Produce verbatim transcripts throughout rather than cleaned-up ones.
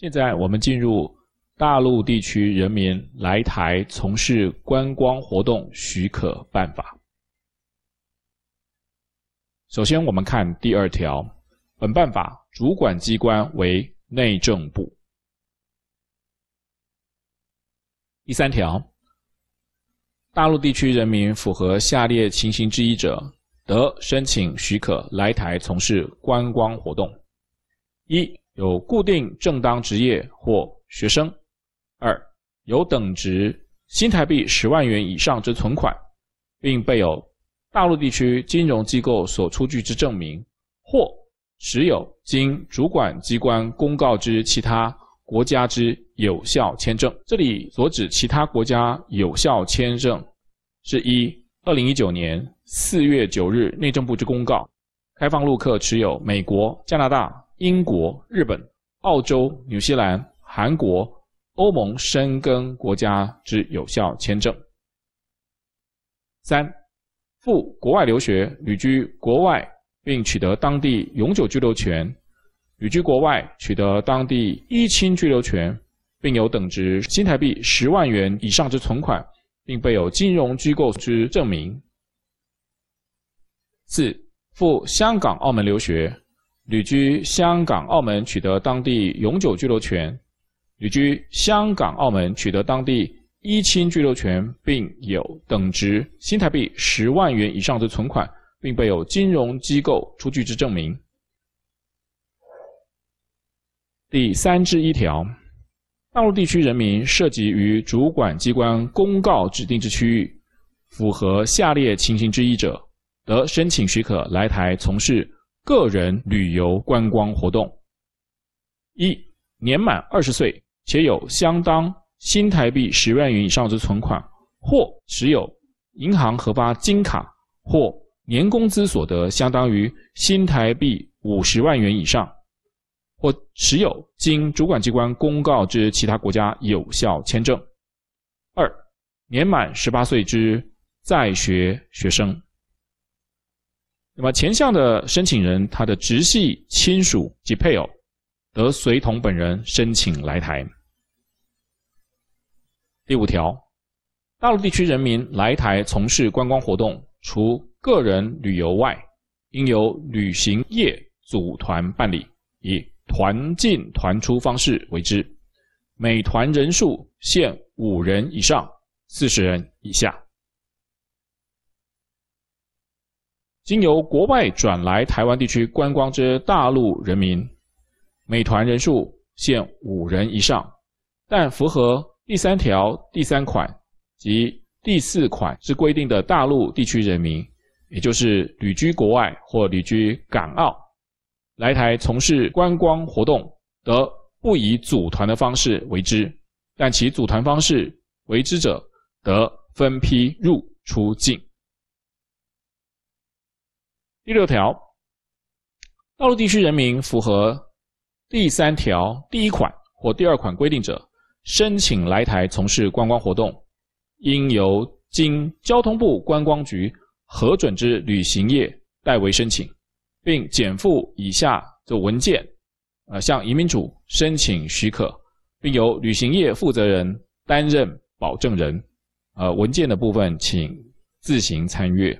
现在我们进入大陆地区人民来台从事观光活动许可办法。首先我们看第二条，本办法主管机关为内政部。第三条，大陆地区人民符合下列情形之一者，得申请许可来台从事观光活动：一、有固定正当职业或学生；二、有等值新台币十万元以上之存款，并备有大陆地区金融机构所出具之证明，或持有经主管机关公告之其他国家之有效签证。这里所指其他国家有效签证，是依二零一九年四月九日内政部之公告，开放陆客持有美国、加拿大、英国、日本、澳洲、纽西兰、韩国、欧盟申根国家之有效签证。三、赴国外留学、旅居国外并取得当地永久居留权，旅居国外取得当地依亲居留权，并有等值新台币十万元以上之存款，并备有金融机构之证明。四、赴香港、澳门留学，旅居香港、澳门取得当地永久居留权，旅居香港、澳门取得当地依亲居留权，并有等值新台币十万元以上之存款，并备有金融机构出具之证明。第三至一条，大陆地区人民涉及于主管机关公告指定之区域，符合下列情形之一者，得申请许可来台从事个人旅游观光活动：一、年满二十岁且有相当新台币十万元以上之存款，或持有银行核发金卡，或年工资所得相当于新台币五十万元以上，或持有经主管机关公告之其他国家有效签证。二、年满十八岁之在学学生。那么前项的申请人，他的直系亲属及配偶得随同本人申请来台。第五条，大陆地区人民来台从事观光活动，除个人旅游外，应由旅行业组团办理，以团进团出方式为之，每团人数限五人以上四十人以下。经由国外转来台湾地区观光之大陆人民，每团人数限五人以上，但符合第三条第三款及第四款之规定的大陆地区人民，也就是旅居国外或旅居港澳，来台从事观光活动，得不以组团的方式为之，但其组团方式为之者，得分批入出境。第六条，大陆地区人民符合第三条第一款或第二款规定者，申请来台从事观光活动，应由经交通部观光局核准之旅行业代为申请，并减负以下的文件，呃，向移民署申请许可，并由旅行业负责人担任保证人。呃，文件的部分请自行参阅。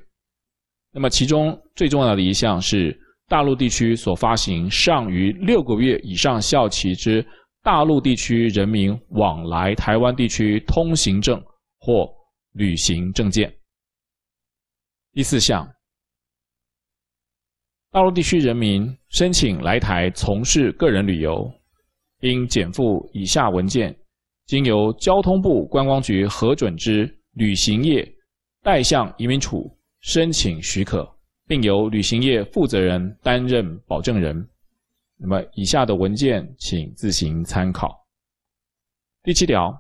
那么其中最重要的一项是大陆地区所发行尚于六个月以上效期之大陆地区人民往来台湾地区通行证或旅行证件。第四项，大陆地区人民申请来台从事个人旅游，应减负以下文件，经由交通部观光局核准之旅行业代向移民署申请许可，并由旅行业负责人担任保证人。那么以下的文件请自行参考。第七条，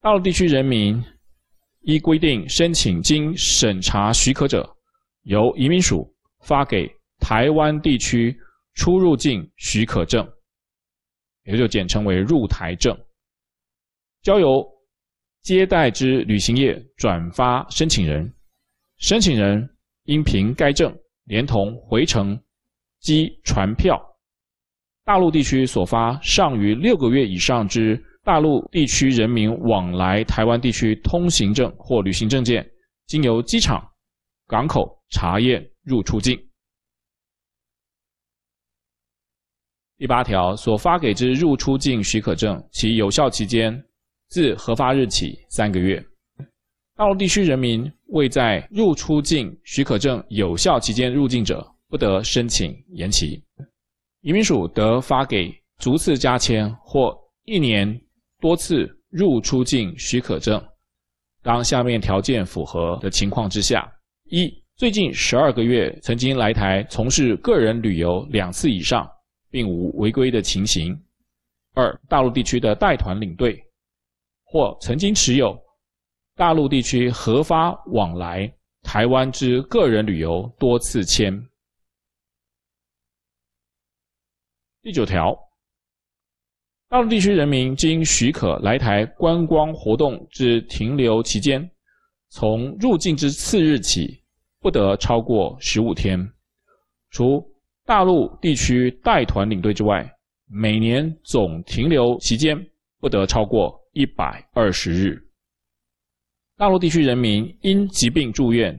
大陆地区人民依规定申请经审查许可者，由移民署发给台湾地区出入境许可证，也就简称为入台证，交由接待之旅行业转发申请人，申请人应凭该证连同回程机船票大陆地区所发尚于六个月以上之大陆地区人民往来台湾地区通行证或旅行证件，经由机场、港口查验入出境。第八条，所发给之入出境许可证，其有效期间自核发日起三个月。大陆地区人民未在入出境许可证有效期间入境者，不得申请延期。移民署得发给逐次加签或一年多次入出境许可证，当下面条件符合的情况之下：一、最近十二个月曾经来台从事个人旅游两次以上，并无违规的情形；二、大陆地区的带团领队或曾经持有大陆地区核发往来台湾之个人旅游多次签。第九条，大陆地区人民经许可来台观光活动之停留期间，从入境之次日起不得超过十五天，除大陆地区带团领队之外，每年总停留期间不得超过一百二十日。大陆地区人民因疾病住院、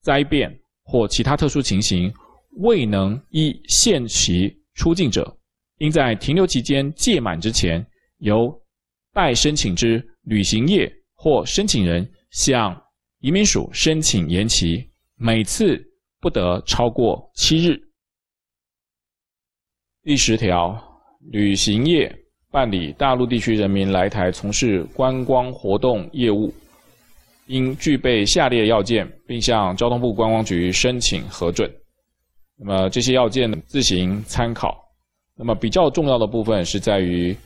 灾变或其他特殊情形未能依限期出境者，应在停留期间届满之前，由待申请之旅行业或申请人向移民署申请延期，每次不得超过七日。第十条，旅行业办理大陆地区人民来台从事观光活动业务，应具备下列要件，并向交通部观光局申请核准。那么这些要件自行参考。那么比较重要的部分是在于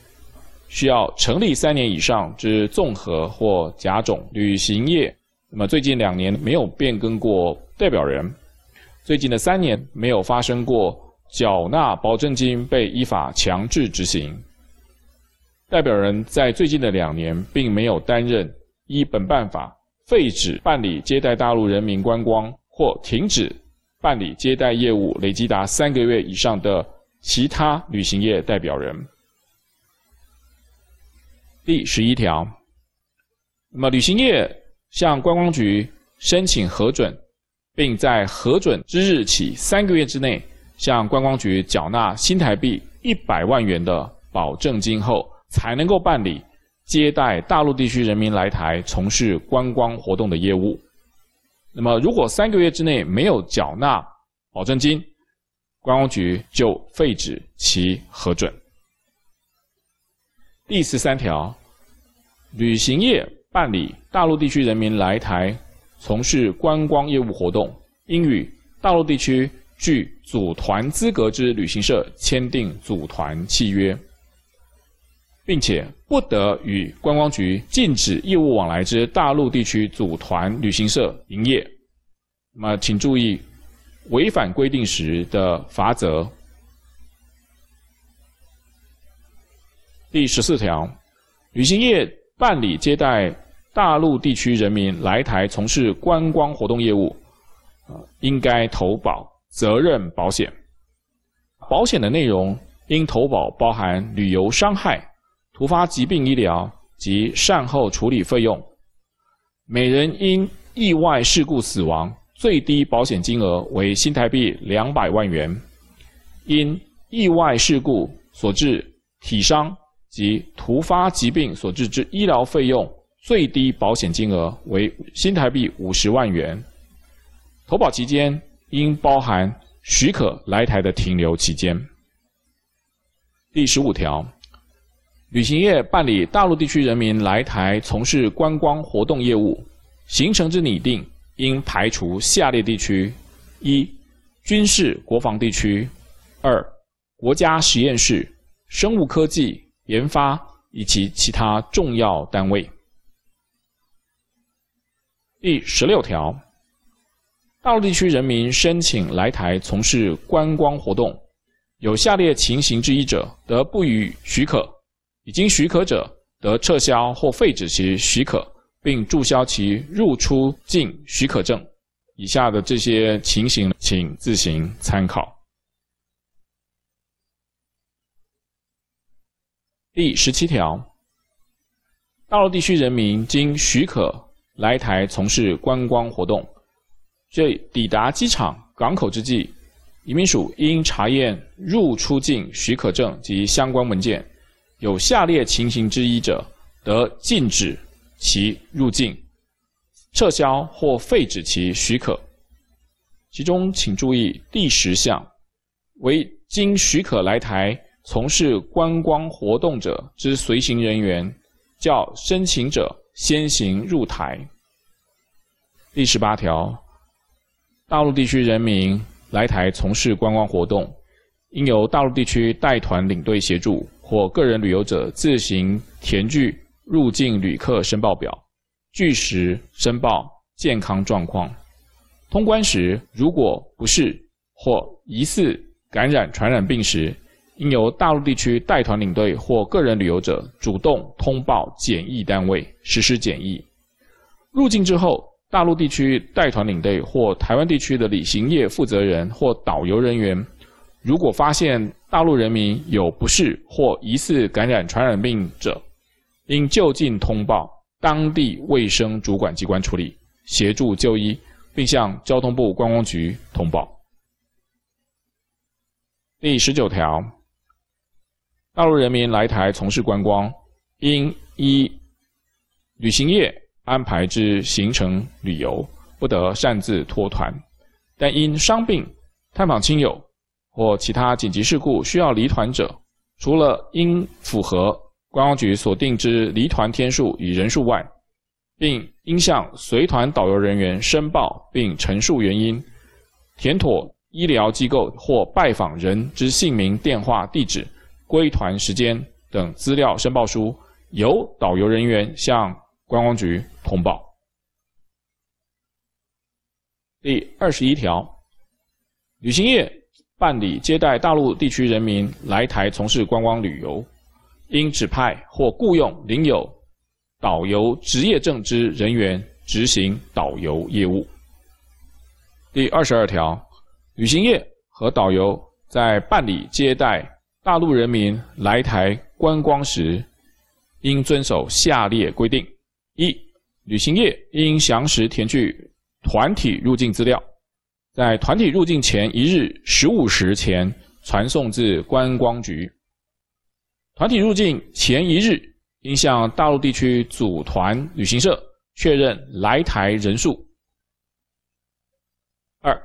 需要成立三年以上之综合或甲种旅行业，那么最近两年没有变更过代表人，最近的三年没有发生过缴纳保证金被依法强制执行，代表人在最近的两年并没有担任依本办法废止办理接待大陆人民观光或停止办理接待业务累积达三个月以上的其他旅行业代表人。第十一条，那么旅行业向观光局申请核准，并在核准之日起三个月之内，向观光局缴纳新台币一百万元的保证金后，才能够办理接待大陆地区人民来台从事观光活动的业务。那么如果三个月之内没有缴纳保证金，观光局就废止其核准。第十三条，旅行业办理大陆地区人民来台从事观光业务活动，应与大陆地区具组团资格之旅行社签订组团契约，并且不得与观光局禁止业务往来之大陆地区组团旅行社营业。那么请注意违反规定时的罚则。第十四条，旅行业办理接待大陆地区人民来台从事观光活动业务，应该投保责任保险，保险的内容应投保包含旅游伤害、突发疾病医疗及善后处理费用，每人因意外事故死亡最低保险金额为新台币两百万元，因意外事故所致体伤及突发疾病所致之医疗费用最低保险金额为新台币五十万元，投保期间应包含许可来台的停留期间。第十五条，旅行业办理大陆地区人民来台从事观光活动业务，行程之拟定应排除下列地区：一、军事国防地区；二、国家实验室、生物科技研发以及其他重要单位。第十六条，大陆地区人民申请来台从事观光活动，有下列情形之一者，得不予许可；已经许可者，得撤销或废止其许可，并注销其入出境许可证。以下的这些情形，请自行参考。第十七条，大陆地区人民经许可来台从事观光活动，在抵达机场、港口之际，移民署应查验入出境许可证及相关文件，有下列情形之一者，得禁止其入境、撤销或废止其许可。其中请注意第十项，为经许可来台从事观光活动者之随行人员，叫申请者先行入台。第十八条，大陆地区人民来台从事观光活动，应由大陆地区带团领队协助或个人旅游者自行填具入境旅客申报表，据实申报健康状况。通关时，如果不是或疑似感染传染病时，应由大陆地区带团领队或个人旅游者主动通报检疫单位，实施检疫。入境之后，大陆地区带团领队或台湾地区的旅行业负责人或导游人员，如果发现大陆人民有不适或疑似感染传染病者，应就近通报当地卫生主管机关处理，协助就医，并向交通部观光局通报。第十九条，大陆人民来台从事观光，应依旅行业安排之行程旅游，不得擅自脱团，但因伤病、探访亲友或其他紧急事故需要离团者，除了应符合观光局所定之离团天数与人数外，并应向随团导游人员申报并陈述原因，填妥医疗机构或拜访人之姓名、电话、地址、归团时间等资料申报书，由导游人员向观光局通报。第二十一条，旅行业办理接待大陆地区人民来台从事观光旅游，应指派或雇用领有导游职业证之人员执行导游业务。第二十二条，旅行业和导游在办理接待大陆人民来台观光时，应遵守下列规定：一、旅行业应详实填具团体入境资料，在团体入境前一日十五时前传送至观光局；团体入境前一日应向大陆地区组团旅行社确认来台人数；二、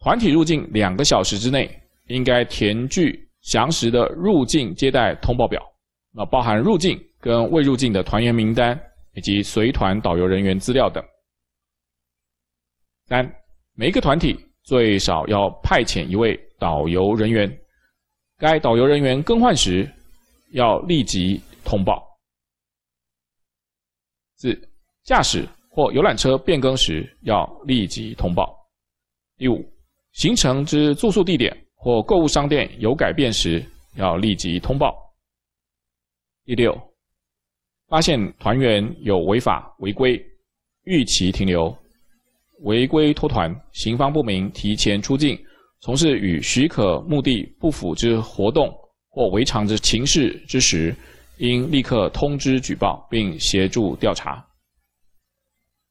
团体入境两个小时之内应该填具详实的入境接待通报表，那包含入境跟未入境的团员名单以及随团导游人员资料等。三、每一个团体最少要派遣一位导游人员，该导游人员更换时要立即通报。四、驾驶或游览车变更时要立即通报。第五，行程之住宿地点或购物商店有改变时，要立即通报。第六，发现团员有违法违规、逾期停留、违规脱团、行方不明、提前出境、从事与许可目的不符之活动或违常之情事之时，应立刻通知举报并协助调查。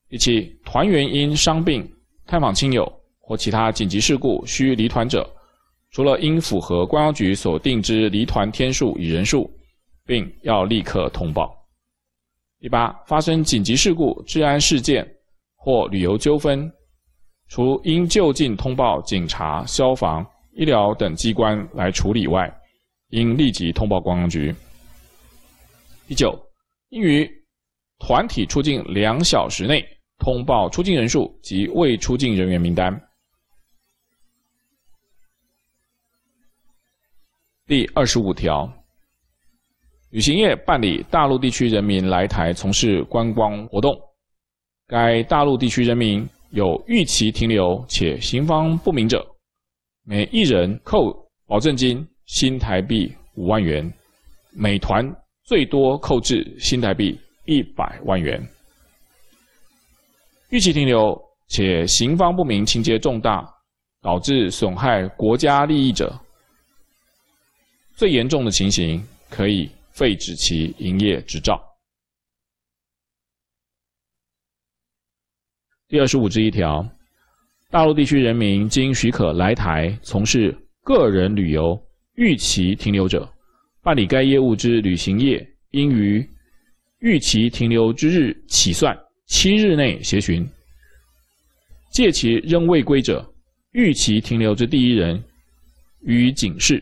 第七，团员因伤病、探访亲友或其他紧急事故需离团者，除了应符合观光局所定之离团天数与人数，并要立刻通报。第八，发生紧急事故、治安事件或旅游纠纷，除应就近通报警察、消防、医疗等机关来处理外，应立即通报观光局。第九，应于团体出境两小时内通报出境人数及未出境人员名单。第二十五条，旅行业办理大陆地区人民来台从事观光活动，该大陆地区人民有逾期停留且行方不明者，每一人扣保证金新台币五万元，每团最多扣至新台币一百万元。逾期停留且行方不明情节重大，导致损害国家利益者，最严重的情形可以废止其营业执照。第二十五之一条，大陆地区人民经许可来台从事个人旅游逾期停留者，办理该业务之旅行业，应于逾期停留之日起算七日内协询；届期仍未归者，逾期停留之第一人予警示，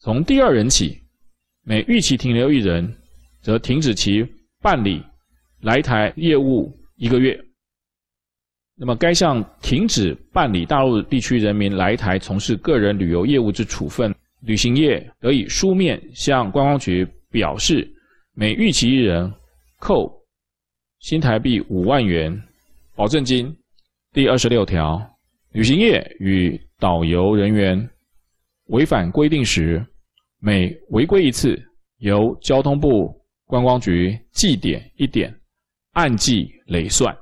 从第二人起，每逾期停留一人，则停止其办理来台业务一个月。那么该项停止办理大陆地区人民来台从事个人旅游业务之处分，旅行业得以书面向观光局表示，每逾期一人扣新台币五万元保证金。第二十六条，旅行业与导游人员违反规定时，每违规一次，由交通部观光局记点一点，按季累算。